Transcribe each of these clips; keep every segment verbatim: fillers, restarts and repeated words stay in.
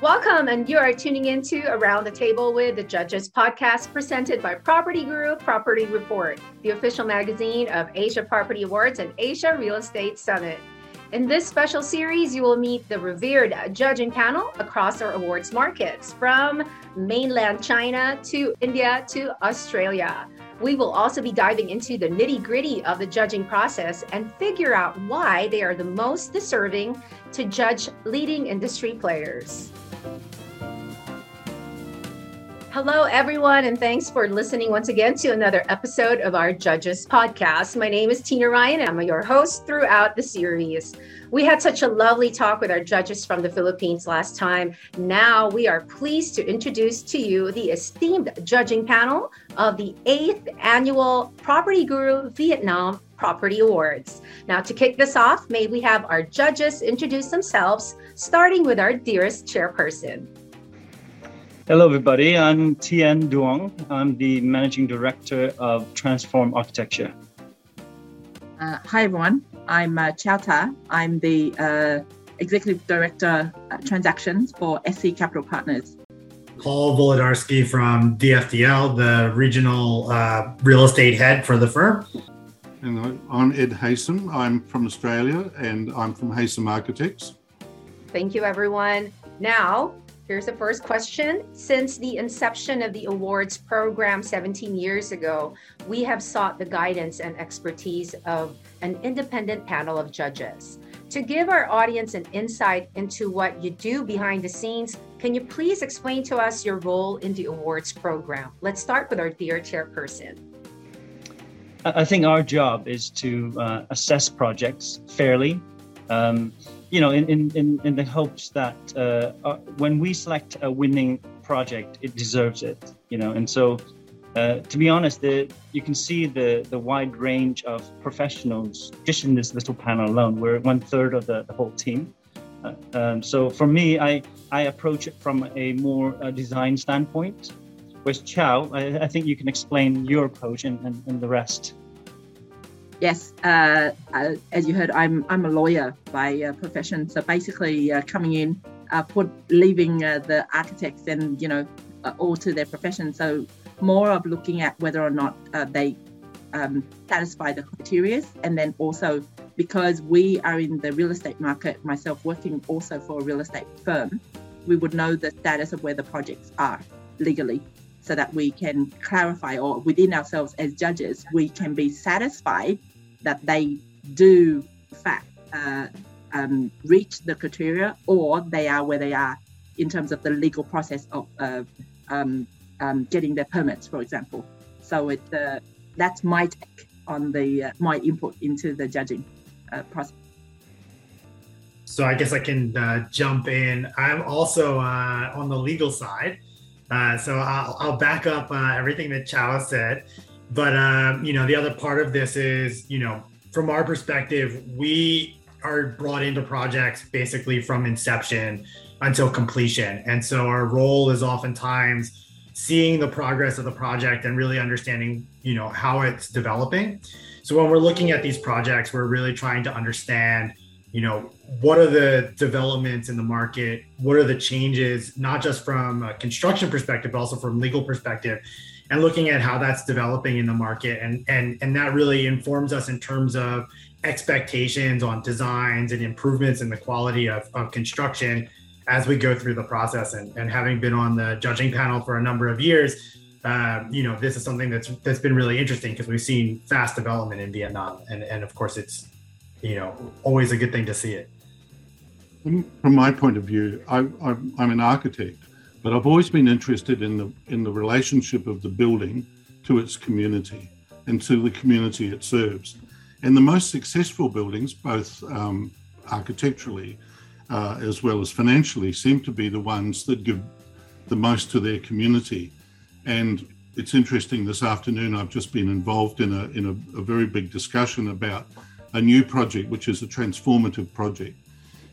Welcome, and you are tuning into Around the Table with the Judges podcast presented by PropertyGuru Property Report, the official magazine of Asia Property Awards and Asia Real Estate Summit. In this special series, you will meet the revered judging panel across our awards markets, from mainland China to India to Australia. We will also be diving into the nitty-gritty of the judging process and figure out why they are the most deserving to judge leading industry players. Hello, everyone, and thanks for listening once again to another episode of our Judges Podcast. My name is Tina Ryan, and I'm your host throughout the series. We had such a lovely talk with our judges from the Philippines last time. Now we are pleased to introduce to you the esteemed judging panel of the eighth Annual PropertyGuru Vietnam Property Awards. Now, to kick this off, may we have our judges introduce themselves, starting with our dearest chairperson. Hello, everybody. I'm Tien Duong. I'm the Managing Director of Transform Architecture. Uh, hi, everyone. I'm uh, Chao Ta. I'm the uh, Executive Director of Transactions for S C Capital Partners. Paul Volodarsky from D F D L, the Regional uh, Real Estate Head for the firm. And I'm Ed Haysom. I'm from Australia, and I'm from Haysom Architects. Thank you, everyone. Now, here's the first question. Since the inception of the awards program seventeen years ago, we have sought the guidance and expertise of an independent panel of judges. To give our audience an insight into what you do behind the scenes, can you please explain to us your role in the awards program? Let's start with our dear chairperson. I think our job is to uh, assess projects fairly. Um, You know, in, in, in the hopes that uh, uh, when we select a winning project, it deserves it, you know. And so, uh, to be honest, the, you can see the, the wide range of professionals just in this little panel alone. We're one third of the, the whole team. Uh, um, so for me, I, I approach it from a more uh, design standpoint. Whereas Chao, I, I think you can explain your approach and, and, and the rest. Yes, uh, uh, as you heard, I'm I'm a lawyer by uh, profession. So basically, uh, coming in, uh, put leaving uh, the architects and you know uh, all to their profession. So more of looking at whether or not uh, they um, satisfy the criteria, and then also because we are in the real estate market, myself working also for a real estate firm, we would know the status of where the projects are legally, so that we can clarify, or within ourselves as judges, we can be satisfied that they do, in fact, uh, um, reach the criteria, or they are where they are in terms of the legal process of uh, um, um, getting their permits, for example. So it, uh, that's my take on the uh, my input into the judging uh, process. So I guess I can uh, jump in. I'm also uh, on the legal side. Uh, so I'll, I'll back up uh, everything that Chao said, but um, you know, the other part of this is, you know, from our perspective, we are brought into projects basically from inception until completion, and so our role is oftentimes seeing the progress of the project and really understanding, you know, how it's developing. So when we're looking at these projects, we're really trying to understand, you know, what are the developments in the market? What are the changes, not just from a construction perspective, but also from legal perspective, and looking at how that's developing in the market. And, and, and that really informs us in terms of expectations on designs and improvements in the quality of, of construction as we go through the process. And, and having been on the judging panel for a number of years, um, you know, this is something that's that's been really interesting because we've seen fast development in Vietnam. And, and of course, it's, you know, always a good thing to see it. From my point of view, I, I, I'm an architect, but I've always been interested in the in the relationship of the building to its community and to the community it serves. And the most successful buildings, both um, architecturally uh, as well as financially, seem to be the ones that give the most to their community. And it's interesting, this afternoon I've just been involved in a in a, a very big discussion about a new project, which is a transformative project.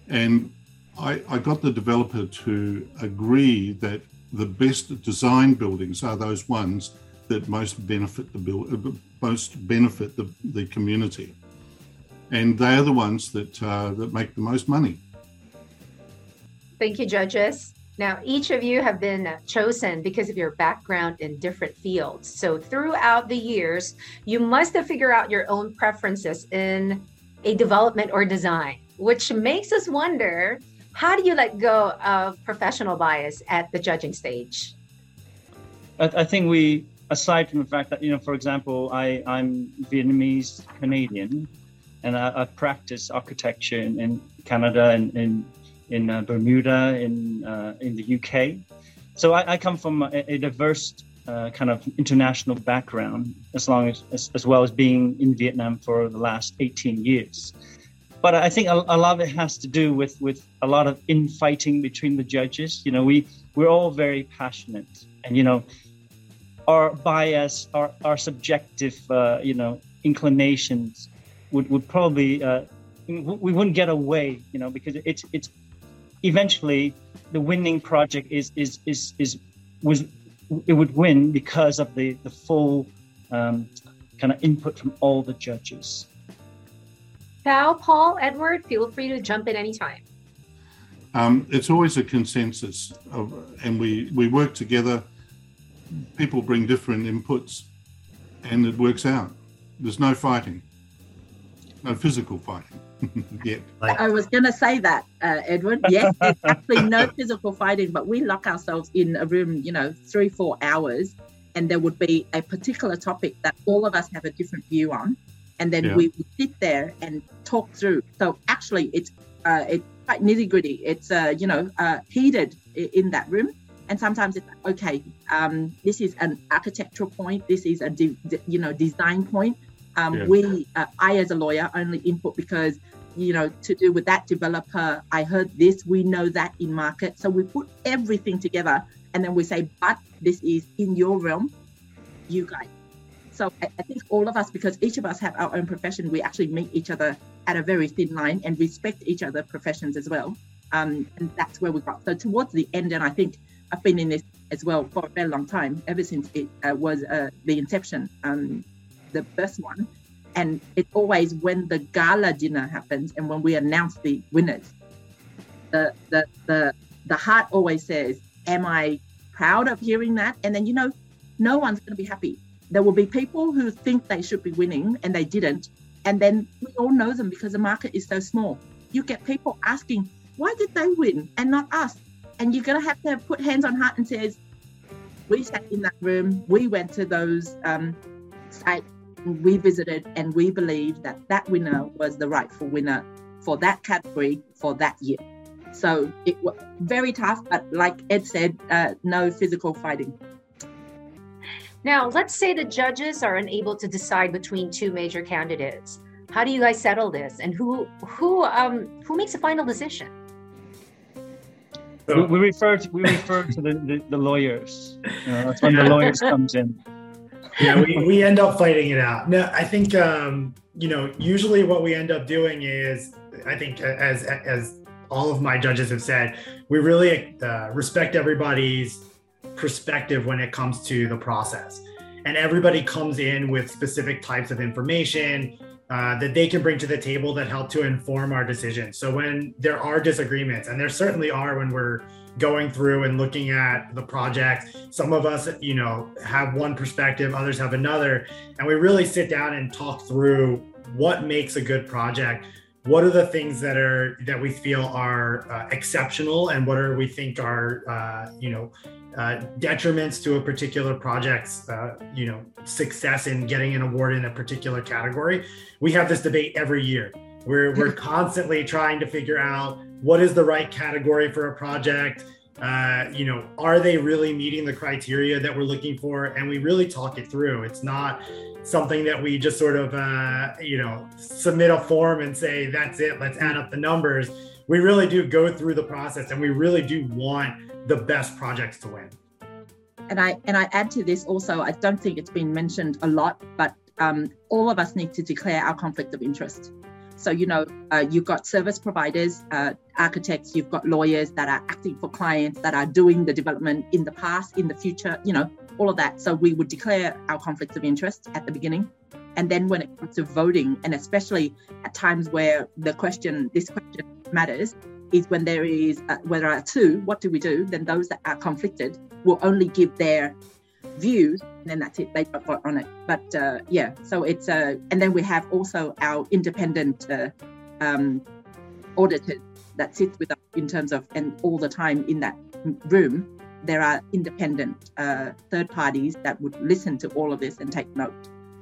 And I, I got the developer to agree that the best design buildings are those ones that most benefit the build, most benefit the, the community, and they are the ones that uh, that make the most money. Thank you, judges. Now, each of you have been chosen because of your background in different fields. So throughout the years, you must have figured out your own preferences in a development or design, which makes us wonder, how do you let go of professional bias at the judging stage? I, I think we, aside from the fact that, you know, for example, I, I'm Vietnamese Canadian, and I, I practice architecture in, in Canada and in in uh, Bermuda, in uh, in the U K. So I, I come from a, a diverse uh, kind of international background, as long as, as as well as being in Vietnam for the last eighteen years. But I think a, a lot of it has to do with with a lot of infighting between the judges. You know, we we're all very passionate, and you know, our bias, our our subjective, uh, you know, inclinations would would probably uh, we wouldn't get away, you know, because it's it's. Eventually, the winning project is is is is was it would win because of the the full um, kind of input from all the judges. Now, Paul, Edward, feel free to jump in anytime. Um, it's always a consensus, of, and we we work together. People bring different inputs, and it works out. There's no fighting, no physical fighting. Yep. I was going to say that, uh, Edwin. Yes, there's actually no physical fighting, but we lock ourselves in a room, you know, three, four hours, and there would be a particular topic that all of us have a different view on, and then yeah. we would sit there and talk through. So actually, it's uh, it's quite nitty gritty. It's uh, you know uh, heated in that room, and sometimes it's like, okay. Um, this is an architectural point. This is a de- de- you know design point. Um, yeah. We, uh, I as a lawyer, only input because, you know, to do with that developer, I heard this, we know that in market. So we put everything together and then we say, but this is in your realm, you guys. So I, I think all of us, because each of us have our own profession, we actually meet each other at a very thin line and respect each other's professions as well. Um, and that's where we got. So towards the end, and I think I've been in this as well for a very long time, ever since it uh, was uh, the inception. Um, the first one, and it's always when the gala dinner happens and when we announce the winners, the the the the heart always says, am I proud of hearing that? And then, you know, no one's going to be happy. There will be people who think they should be winning and they didn't, and then we all know them because the market is so small. You get people asking, why did they win and not us? And you're going to have to put hands on heart and says, we sat in that room, we went to those um sites, we visited, and we believe that that winner was the rightful winner for that category for that year. So it was very tough, but like Ed said, uh, no physical fighting. Now, let's say the judges are unable to decide between two major candidates. How do you guys settle this, and who who um, who makes a final decision? We, we refer to we refer to the, the, the lawyers. You know, that's when the lawyers comes in. Yeah, we, we end up fighting it out. No, I think, um, you know, usually what we end up doing is, I think as as all of my judges have said, we really uh, respect everybody's perspective when it comes to the process. And everybody comes in with specific types of information uh, that they can bring to the table that help to inform our decision. So when there are disagreements, and there certainly are when we're going through and looking at the project. Some of us, you know, have one perspective, others have another, and we really sit down and talk through what makes a good project. What are the things that are that we feel are uh, exceptional, and what are we think are, uh, you know, uh, detriments to a particular project's, uh, you know, success in getting an award in a particular category? We have this debate every year. We're we're constantly trying to figure out, what is the right category for a project? Uh, you know, are they really meeting the criteria that we're looking for? And we really talk it through. It's not something that we just sort of, uh, you know, submit a form and say, that's it, let's add up the numbers. We really do go through the process, and we really do want the best projects to win. And I and I add to this also, I don't think it's been mentioned a lot, but um, all of us need to declare our conflict of interest. So, you know, uh, you've got service providers, uh, architects, you've got lawyers that are acting for clients, that are doing the development in the past, in the future, you know, all of that. So we would declare our conflicts of interest at the beginning. And then when it comes to voting, and especially at times where the question, this question matters, is when there is uh, when there are two, what do we do? Then those that are conflicted will only give their views, and then that's it. They don't vote on it. But uh, yeah, so it's uh, and then we have also our independent uh, um, auditors that sits with us in terms of, and all the time in that room, there are independent uh, third parties that would listen to all of this and take note.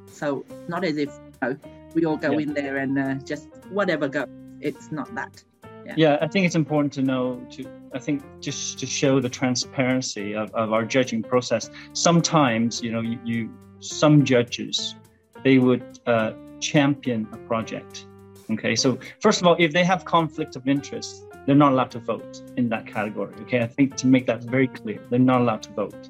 So not as if you know, we all go yeah. in there and uh, just whatever goes. It's not that. Yeah. yeah, I think it's important to know, to I think just to show the transparency of, of our judging process. Sometimes, you know, you, you some judges, they would uh, champion a project. Okay, so first of all, if they have conflict of interest, they're not allowed to vote in that category. Okay, I think to make that very clear, they're not allowed to vote.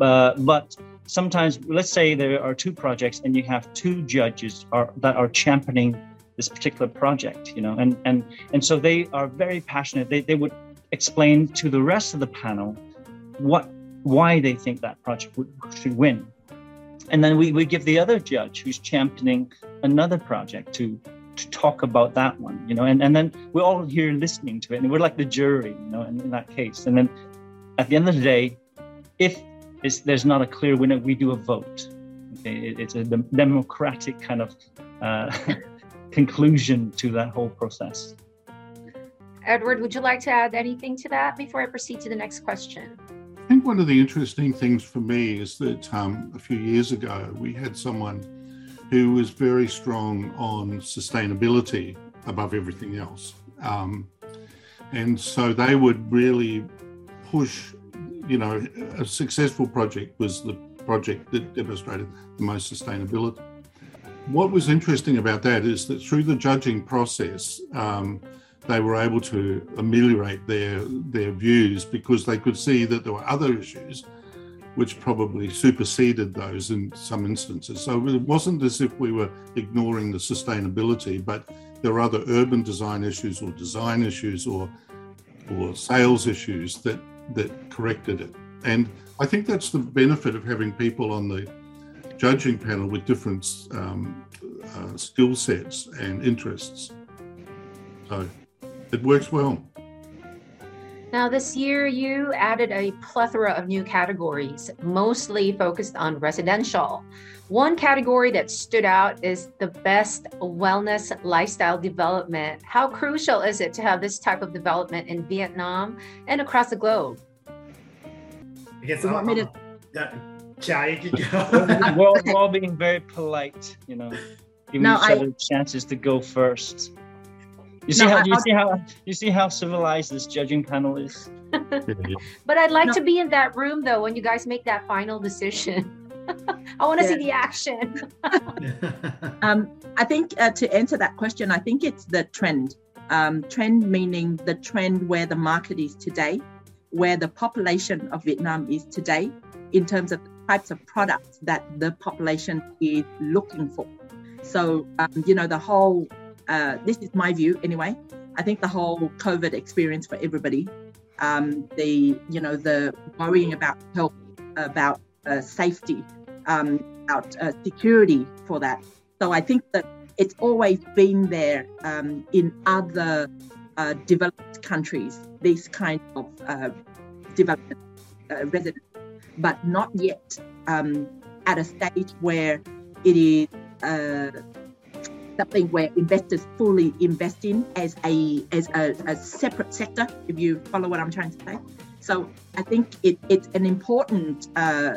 Uh, but sometimes, let's say there are two projects and you have two judges are, that are championing this particular project, you know, and and and so they are very passionate. They they would explain to the rest of the panel what why they think that project would, should win. And then we, we give the other judge who's championing another project to to talk about that one, you know, and, and then we're all here listening to it, and we're like the jury, you know, in, in that case. And then at the end of the day, if it's, there's not a clear winner, we do a vote. Okay, it, it's a dem- democratic kind of uh, conclusion to that whole process. Edward, would you like to add anything to that before I proceed to the next question? I think one of the interesting things for me is that um, a few years ago, we had someone who was very strong on sustainability above everything else. Um, and so they would really push, you know, a successful project was the project that demonstrated the most sustainability. What was interesting about that is that through the judging process, um, they were able to ameliorate their, their views because they could see that there were other issues which probably superseded those in some instances. So it wasn't as if we were ignoring the sustainability, but there are other urban design issues or design issues or or sales issues that that corrected it. And I think that's the benefit of having people on the judging panel with different um, uh, skill sets and interests. So it works well. Now, this year, you added a plethora of new categories, mostly focused on residential. One category that stood out is the best wellness lifestyle development. How crucial is it to have this type of development in Vietnam and across the globe? I guess I'll, I'll, yeah, we're, all, we're all being very polite, you know, giving no, each other I... chances to go first. You see no, how you see how you see how civilized this judging panel is. But I'd like no. to be in that room though when you guys make that final decision. I want to yeah. see the action. um, I think uh, to answer that question, I think it's the trend. Um, trend meaning the trend where the market is today, where the population of Vietnam is today, in terms of the types of products that the population is looking for. So um, you know the whole. Uh, this is my view anyway. I think the whole COVID experience for everybody, um, the, you know, the worrying about health, about uh, safety, um, about uh, security for that. So I think that it's always been there um, in other uh, developed countries, this kind of uh, development uh, residence, but not yet um, at a stage where it is uh, something where investors fully invest in as a as a, a separate sector, if you follow what I'm trying to say. So I think it, it's an important uh,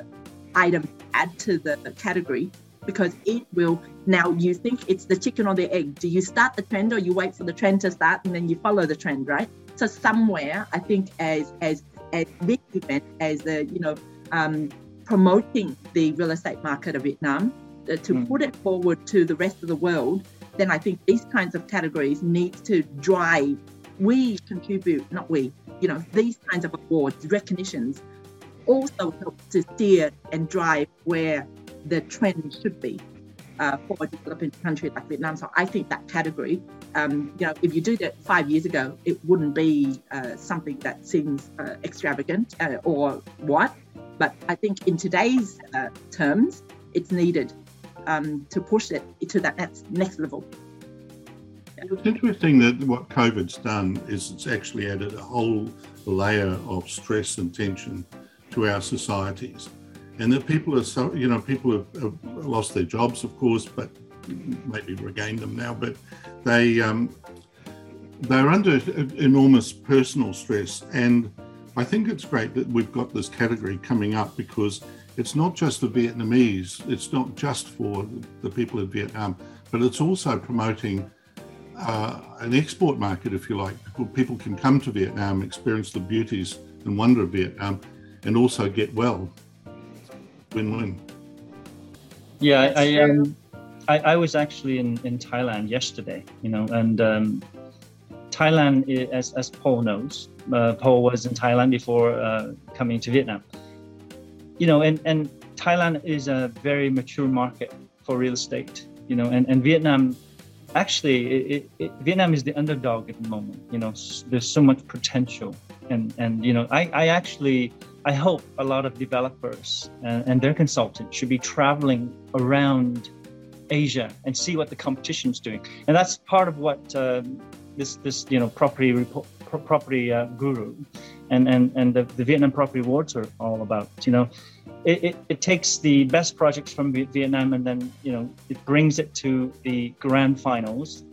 item to add to the category because it will, now you think it's the chicken or the egg. Do you start the trend or you wait for the trend to start and then you follow the trend, right? So somewhere, I think as as a big event, as the, you know, um, promoting the real estate market of Vietnam, to mm. put it forward to the rest of the world, then I think these kinds of categories need to drive. We contribute, not we, you know, these kinds of awards, recognitions also help to steer and drive where the trend should be uh, for a developing country like Vietnam. So I think that category, um, you know, if you did it five years ago, it wouldn't be uh, something that seems uh, extravagant uh, or what. But I think in today's uh, terms, it's needed. Um, to push it to that next, next level. It's interesting that what COVID's done is it's actually added a whole layer of stress and tension to our societies, and that people are so you know people have, have lost their jobs, of course, but maybe regained them now. But they um, they're under enormous personal stress, and I think it's great that we've got this category coming up because it's not just for Vietnamese, it's not just for the people in Vietnam, but it's also promoting uh, an export market, if you like. People can come to Vietnam, experience the beauties and wonder of Vietnam, and also get well. Win-win. Yeah, I I, um, I, I was actually in, in Thailand yesterday, you know, and um, Thailand, is, as as Paul knows, uh, Paul was in Thailand before uh, coming to Vietnam. You know, and, and Thailand is a very mature market for real estate, you know, and, and Vietnam, actually, it, it, it, Vietnam is the underdog at the moment. You know, there's so much potential. And, and you know, I, I actually, I hope a lot of developers and, and their consultants should be traveling around Asia and see what the competition's doing. And that's part of what um, this, this, you know, property report, property uh, guru and, and, and the, the Vietnam Property Awards are all about. You know, it, it, it takes the best projects from Vietnam and then, you know, it brings it to the grand finals.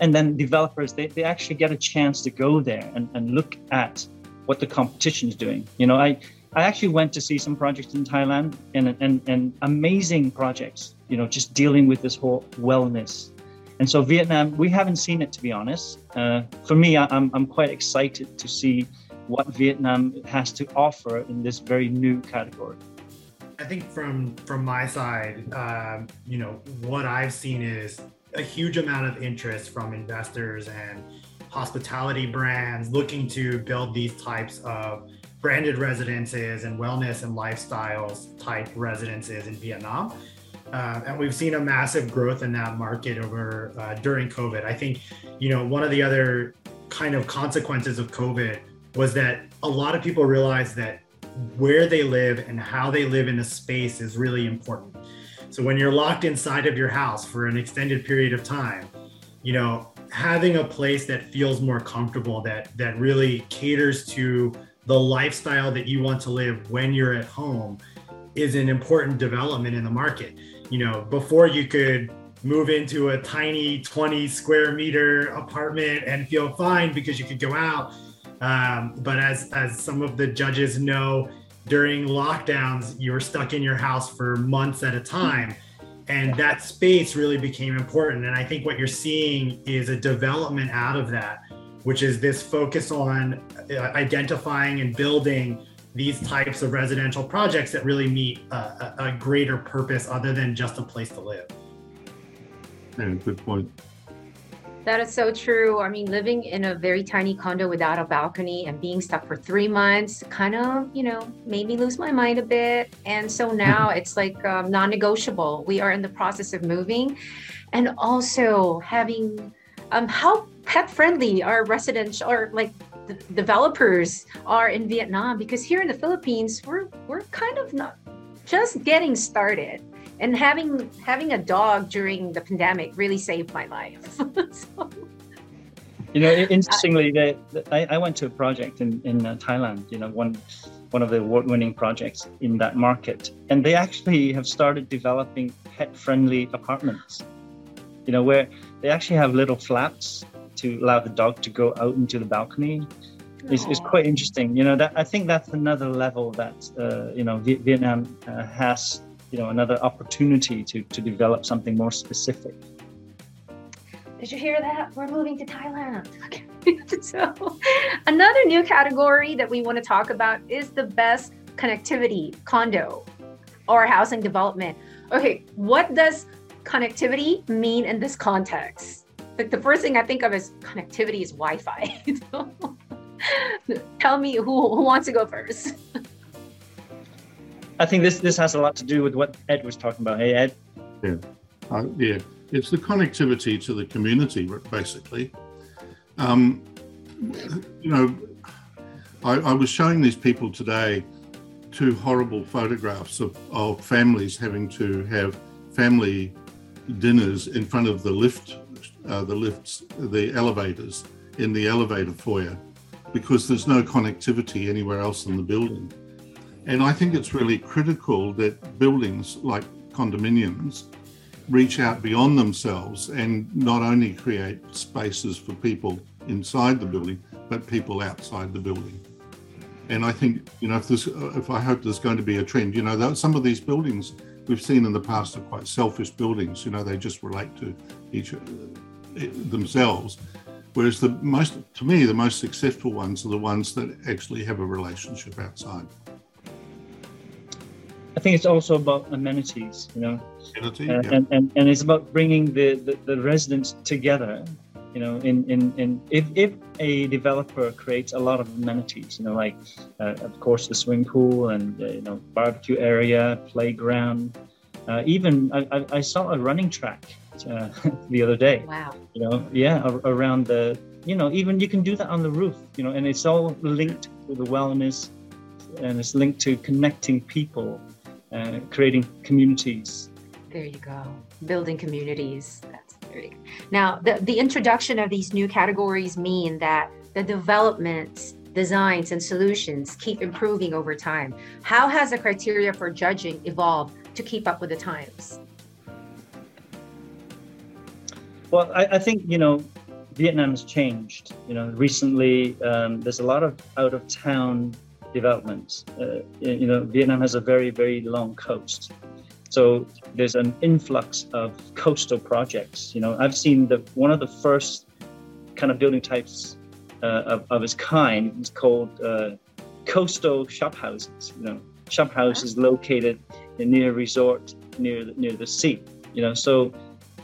And then developers, they, they actually get a chance to go there and, and look at what the competition is doing. You know, I, I actually went to see some projects in Thailand and, and, and amazing projects, you know, just dealing with this whole wellness. And so Vietnam, we haven't seen it, to be honest. Uh, for me, I, I'm I'm quite excited to see what Vietnam has to offer in this very new category. I think from from my side, um, you know, what I've seen is a huge amount of interest from investors and hospitality brands looking to build these types of branded residences and wellness and lifestyles type residences in Vietnam. Uh, and we've seen a massive growth in that market over uh, during COVID. I think, you know, one of the other kind of consequences of COVID was that a lot of people realized that where they live and how they live in a space is really important. So when you're locked inside of your house for an extended period of time, you know, having a place that feels more comfortable, that that really caters to the lifestyle that you want to live when you're at home is an important development in the market. You know, before you could move into a tiny twenty square meter apartment and feel fine because you could go out. Um, but as, as some of the judges know, during lockdowns, you were stuck in your house for months at a time. And that space really became important. And I think what you're seeing is a development out of that, which is this focus on identifying and building these types of residential projects that really meet a, a, a greater purpose other than just a place to live. Yeah, good point. That is so true. I mean, living in a very tiny condo without a balcony and being stuck for three months kind of, you know, made me lose my mind a bit. And so now it's like um, non-negotiable. We are in the process of moving and also having um, how pet friendly our residential or like the developers are in Vietnam, because here in the Philippines, we're we're kind of not just getting started, and having having a dog during the pandemic really saved my life. So, you know, interestingly, I, the, the, I, I went to a project in in uh, Thailand. You know, one one of the award-winning projects in that market, and they actually have started developing pet-friendly apartments. You know, where they actually have little flaps to allow the dog to go out into the balcony. It's, it's quite interesting. You know, that I think that's another level that, uh, you know, v- Vietnam uh, has, you know, another opportunity to, to develop something more specific. Did you hear that? We're moving to Thailand. Okay. So another new category that we want to talk about is the best connectivity condo or housing development. Okay, what does connectivity mean in this context? Like the first thing I think of is connectivity is Wi-Fi. So, tell me who, who wants to go first. I think this, this has a lot to do with what Ed was talking about. Hey, Ed? Yeah, uh, yeah. It's the connectivity to the community, basically. Um, you know, I, I was showing these people today two horrible photographs of, of families having to have family dinners in front of the lift uh, the lifts, the elevators in the elevator foyer, because there's no connectivity anywhere else in the building. And I think it's really critical that buildings like condominiums reach out beyond themselves and not only create spaces for people inside the building, but people outside the building. And I think, you know, if this, if I hope there's going to be a trend, you know, that some of these buildings we've seen in the past are quite selfish buildings, you know, they just relate to each uh, themselves. Whereas the most, to me, the most successful ones are the ones that actually have a relationship outside. I think it's also about amenities, you know, Amenity, uh, yeah. and, and, and it's about bringing the, the, the residents together. You know, in, in, in if, if a developer creates a lot of amenities, you know, like, uh, of course, the swimming pool and, uh, you know, barbecue area, playground, uh, even I, I saw a running track uh, the other day. Wow. You know, yeah, around the, you know, even you can do that on the roof, you know, and it's all linked to the wellness and it's linked to connecting people, uh, creating communities. There you go. Building communities. That's very good. Now, the, the introduction of these new categories mean that the developments, designs, and solutions keep improving over time. How has the criteria for judging evolved to keep up with the times? Well, I, I think, you know, Vietnam's changed. You know, recently, um, there's a lot of out-of-town developments. Uh, you know, Vietnam has a very, very long coast. So there's an influx of coastal projects. You know, I've seen the one of the first kind of building types uh, of, of its kind is called uh, coastal shop houses. You know, shop houses located near a resort, near the, near the sea. You know, so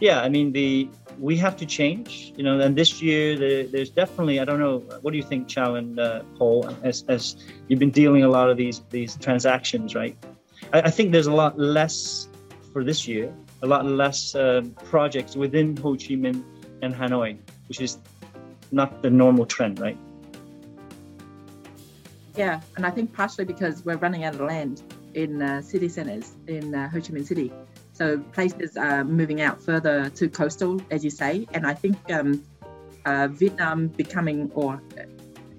yeah, I mean the we have to change. You know, and this year the, there's definitely I don't know. What do you think, Chow and uh, Paul? As as you've been dealing a lot of these these transactions, right? I think there's a lot less for this year, a lot less uh, projects within Ho Chi Minh and Hanoi, which is not the normal trend, right? Yeah, and I think partially because we're running out of land in uh, city centers in uh, Ho Chi Minh City. So places are moving out further to coastal, as you say. And I think um, uh, Vietnam becoming or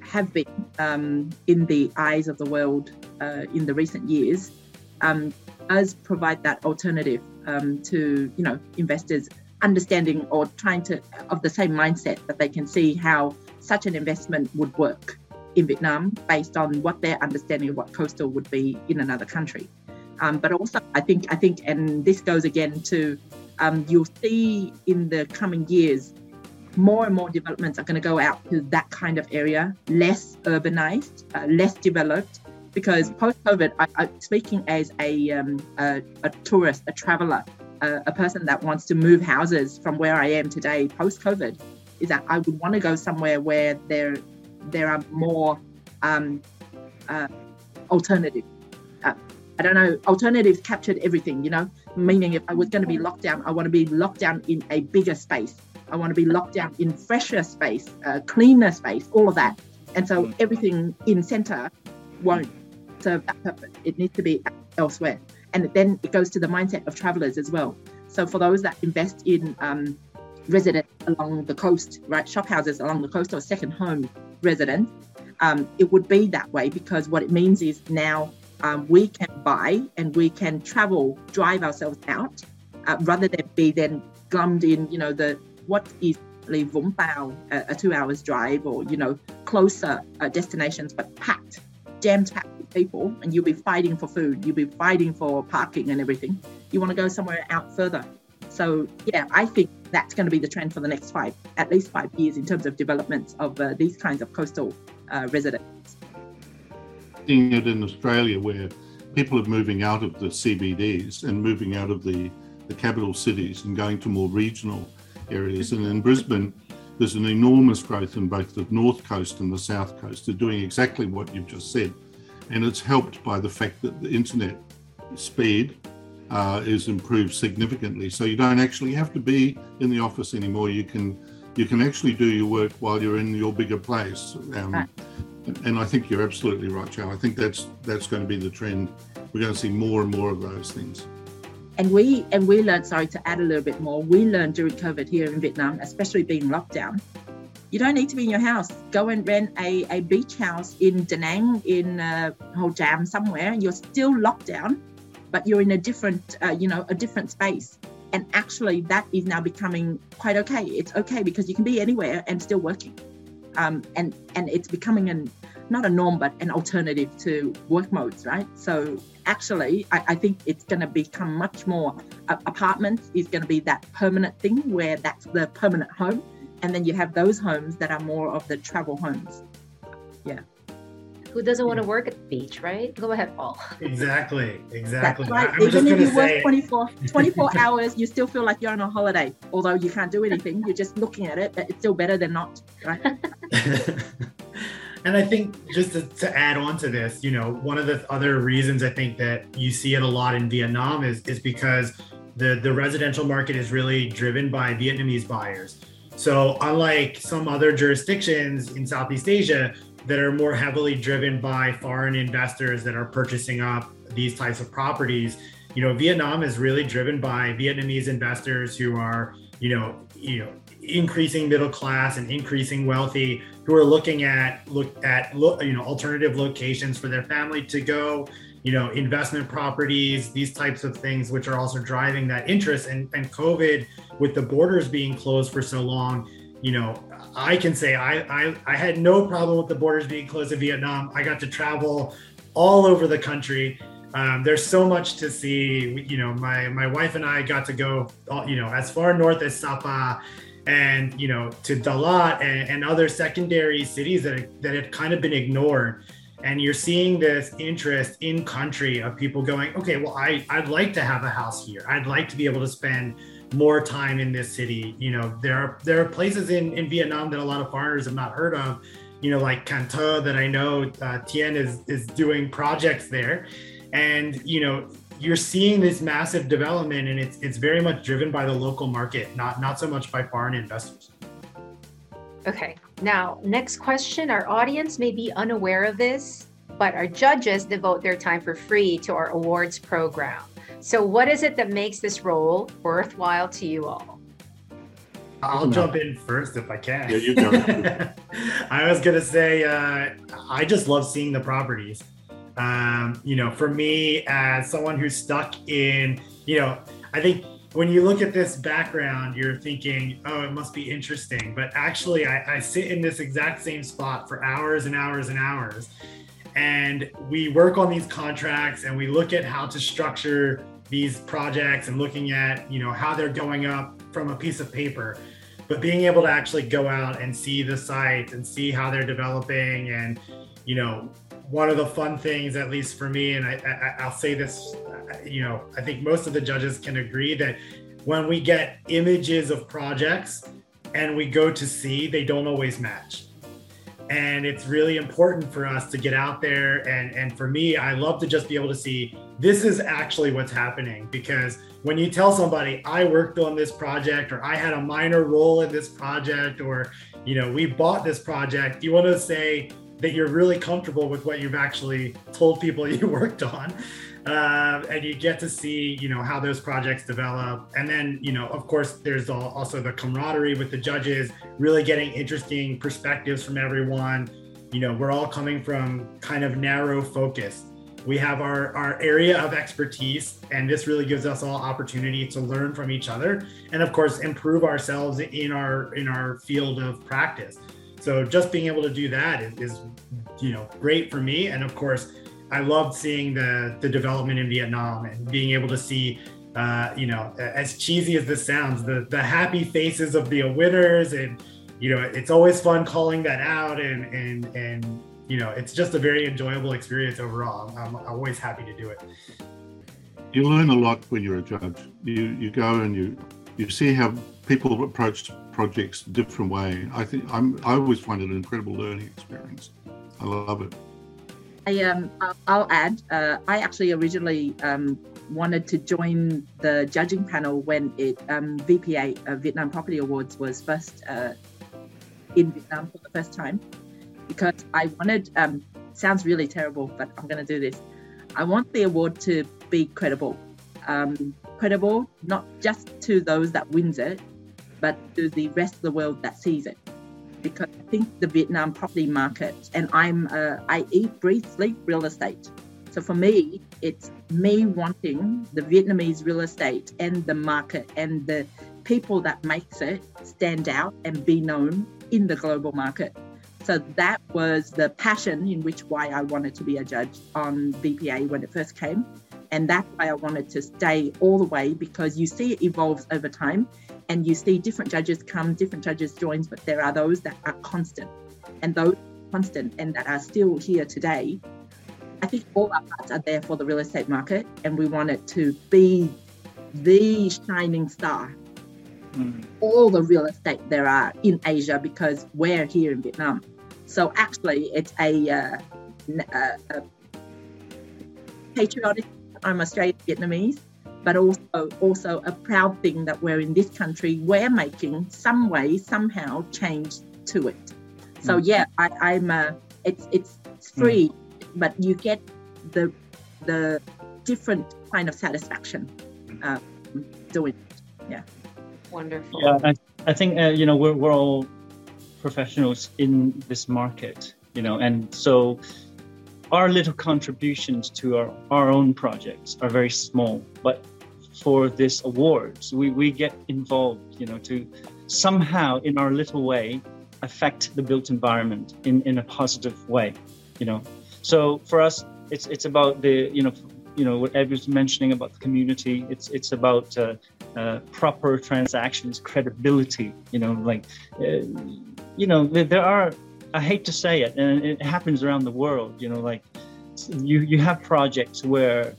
have been um, in the eyes of the world uh, in the recent years. Um, does provide that alternative um, to, you know, investors understanding or trying to of the same mindset that they can see how such an investment would work in Vietnam based on what their understanding of what coastal would be in another country. Um, but also, I think, I think, and this goes again to um, you'll see in the coming years, more and more developments are going to go out to that kind of area, less urbanized, uh, less developed. Because post-COVID, I, I, speaking as a, um, a, a tourist, a traveller, uh, a person that wants to move houses from where I am today post-COVID, is that I would want to go somewhere where there there are more um, uh, alternative. Uh, I don't know, alternatives captured everything, you know? Meaning if I was going to be locked down, I want to be locked down in a bigger space. I want to be locked down in fresher space, uh, cleaner space, all of that. And so everything in centre won't serve that purpose. It needs to be elsewhere. And then it goes to the mindset of travelers as well. So for those that invest in um, residents along the coast, right, shop houses along the coast or second home residents, um, it would be that way because what it means is now um, we can buy and we can travel, drive ourselves out, uh, rather than be then glummed in, you know, the what is leave Vũng Tàu, a, a two hours drive or, you know, closer uh, destinations, but packed. Jammed packed with people, and you'll be fighting for food, you'll be fighting for parking and everything. You want to go somewhere out further. So yeah, I think that's going to be the trend for the next five, at least five years in terms of developments of uh, these kinds of coastal uh, residents. Seeing it in Australia where people are moving out of the C B Ds and moving out of the, the capital cities and going to more regional areas. And in Brisbane, there's an enormous growth in both the North Coast and the South Coast. They're doing exactly what you've just said. And it's helped by the fact that the internet speed uh, is improved significantly. So you don't actually have to be in the office anymore. You can you can actually do your work while you're in your bigger place. Um, right. And I think you're absolutely right, Joe. I think that's that's going to be the trend. We're going to see more and more of those things. And we and we learned, sorry, to add a little bit more, we learned during COVID here in Vietnam, especially being locked down, you don't need to be in your house. Go and rent a, a beach house in Da Nang, in uh, Ho Cham somewhere. You're still locked down, but you're in a different, uh, you know, a different space. And actually that is now becoming quite okay. It's okay because you can be anywhere and still working. Um, and, and it's becoming an, not a norm, but an alternative to work modes, right? So actually, I, I think it's going to become much more, uh, apartments is going to be that permanent thing where that's the permanent home. And then you have those homes that are more of the travel homes. Yeah. Who doesn't want to work at the beach, right? Go ahead, Paul. Exactly, exactly. That's right. I'm Even if you work twenty-four, twenty-four hours, you still feel like you're on a holiday. Although you can't do anything, you're just looking at it, but it's still better than not, right? And I think just to, to add on to this, you know, one of the other reasons I think that you see it a lot in Vietnam is, is because the, the residential market is really driven by Vietnamese buyers. So unlike some other jurisdictions in Southeast Asia that are more heavily driven by foreign investors that are purchasing up these types of properties, you know, Vietnam is really driven by Vietnamese investors who are, you know, you know, increasing middle class and increasing wealthy, who are looking at look at look, you know, alternative locations for their family to go, you know, investment properties, these types of things, which are also driving that interest. And, and COVID, with the borders being closed for so long, you know, I can say I, I I had no problem with the borders being closed in Vietnam. I got to travel all over the country. Um, there's so much to see. You know, my my wife and I got to go, you know, as far north as Sapa, and you know, to Dalat and, and other secondary cities that that had kind of been ignored. And you're seeing this interest in country of people going, okay, well, I I'd like to have a house here. I'd like to be able to spend more time in this city. You know, there are there are places in, in Vietnam that a lot of foreigners have not heard of, you know, like Kanto, that I know uh, Tien is, is doing projects there. And, you know, you're seeing this massive development, and it's it's very much driven by the local market, not not so much by foreign investors. Okay, now, next question. Our audience may be unaware of this, but our judges devote their time for free to our awards program. So what is it that makes this role worthwhile to you all? I'll jump in first if I can. Yeah, you can. I was going to say, uh, I just love seeing the properties. Um, you know, for me, as someone who's stuck in, you know, I think when you look at this background, you're thinking, oh, it must be interesting. But actually, I, I sit in this exact same spot for hours and hours and hours. And we work on these contracts, and we look at how to structure these projects and looking at, you know, how they're going up from a piece of paper, but being able to actually go out and see the sites and see how they're developing. And, you know, one of the fun things, at least for me, and I, I, I'll say this, you know, I think most of the judges can agree that when we get images of projects and we go to see, they don't always match. And it's really important for us to get out there. And, and for me, I love to just be able to see, this is actually what's happening. Because when you tell somebody, I worked on this project, or I had a minor role in this project, or, you know, we bought this project, you want to say that you're really comfortable with what you've actually told people you worked on. Uh, and you get to see, you know, how those projects develop. And then, you know, of course, there's also the camaraderie with the judges, really getting interesting perspectives from everyone. You know, we're all coming from kind of narrow focus. We have our, our area of expertise, and this really gives us all opportunity to learn from each other and, of course, improve ourselves in our in our field of practice. So just being able to do that is, is you know, great for me. And, of course, I loved seeing the, the development in Vietnam and being able to see, uh, you know, as cheesy as this sounds, the, the happy faces of the winners. And, you know, it's always fun calling that out. And, and, and you know, it's just a very enjoyable experience overall. I'm, I'm always happy to do it. You learn a lot when you're a judge. You you go and you you see how people approach projects a different way. I think I'm, I always find it an incredible learning experience. I love it. I, um, I'll add, uh, I actually originally um, wanted to join the judging panel when it um, V P A, uh, Vietnam Property Awards, was first uh, in Vietnam for the first time, because I wanted, um, sounds really terrible, but I'm going to do this. I want the award to be credible. um, credible, not just to those that wins it, but to the rest of the world that sees it. Because I think the Vietnam property market, and I'm uh, I eat, breathe, sleep real estate. So for me, it's me wanting the Vietnamese real estate and the market and the people that makes it stand out and be known in the global market. So that was the passion in which why I wanted to be a judge on B P A when it first came. And that's why I wanted to stay all the way, because you see it evolves over time and you see different judges come, different judges join, but there are those that are constant and those constant and that are still here today. I think all our hearts are there for the real estate market, and we want it to be the shining star. Mm-hmm. All the real estate there are in Asia, because we're here in Vietnam. So actually, it's a, uh, a, a patriotic, I'm Australian Vietnamese, but also also a proud thing that we're in this country, we're making some way, somehow change to it. So yeah, I, I'm a, it's it's free, mm. but you get the the different kind of satisfaction uh, doing it. Yeah, wonderful. Yeah, I, I think uh, you know we're we're all professionals in this market, you know, and so. Our little contributions to our, our own projects are very small, but for this awards, we, we get involved, you know, to somehow in our little way affect the built environment in, in a positive way, you know. So for us, it's it's about the, you know, you know what Ed was mentioning about the community. It's it's about uh, uh, proper transactions, credibility, you know, like, uh, you know, there are. I hate to say it, and it happens around the world, you know, like you, you have projects where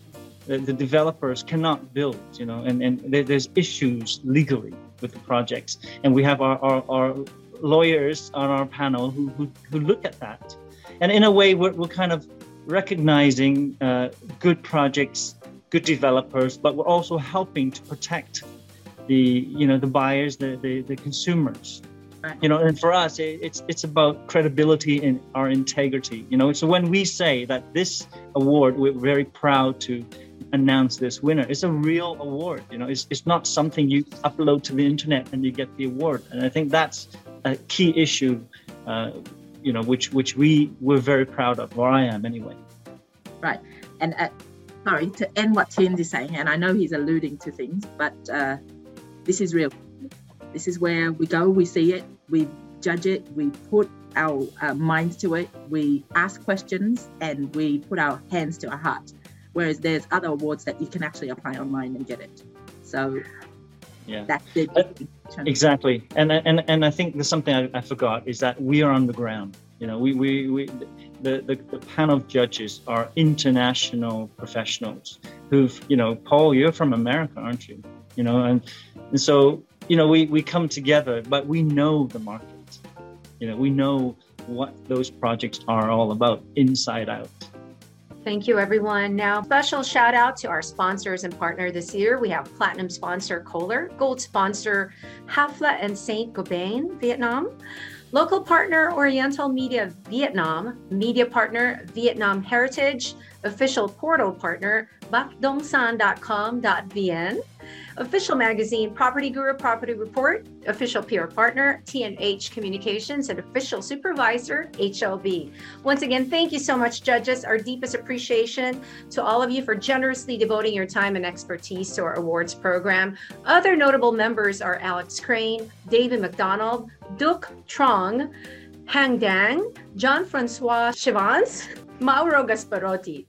the, the developers cannot build, you know, and, and there's issues legally with the projects. And we have our, our, our lawyers on our panel who, who, who look at that. And in a way, we're, we're kind of recognizing uh, good projects, good developers, but we're also helping to protect the, you know, the buyers, the, the, the consumers. You know, and for us, it's it's about credibility and our integrity. You know, so when we say that this award, we're very proud to announce this winner. It's a real award. You know, it's it's not something you upload to the internet and you get the award. And I think that's a key issue. Uh, you know, which which we we're very proud of, or I am anyway. Right, and uh, sorry to end what Tindi's saying, and I know he's alluding to things, but uh, this is real. This is where we go, we see it, we judge it, we put our uh, minds to it, we ask questions, and we put our hands to our heart. Whereas there's other awards that you can actually apply online and get it. So yeah, that's it. Exactly. And, and and I think there's something I, I forgot is that we are on the ground. You know, we, we, we the, the, the panel of judges are international professionals who've, you know, Paul, you're from America, aren't you? You know, and, and so... You know, we, we come together, but we know the market. You know, we know what those projects are all about, inside out. Thank you, everyone. Now, special shout out to our sponsors and partner this year. We have Platinum sponsor Kohler, Gold sponsor Hafla and Saint Gobain Vietnam, local partner Oriental Media Vietnam, media partner Vietnam Heritage, official portal partner bac dong san dot com dot v n, official magazine PropertyGuru Property Report, official P R partner T N H Communications, and official supervisor H L B. Once again, thank you so much, judges. Our deepest appreciation to all of you for generously devoting your time and expertise to our awards program. Other notable members are Alex Crane, David McDonald, Duc Trong, Hang Dang, Jean-Francois Chivans, Mauro Gasparotti.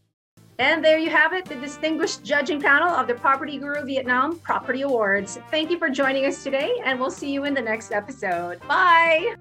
And there you have it, the distinguished judging panel of the PropertyGuru Vietnam Property Awards. Thank you for joining us today, and we'll see you in the next episode. Bye!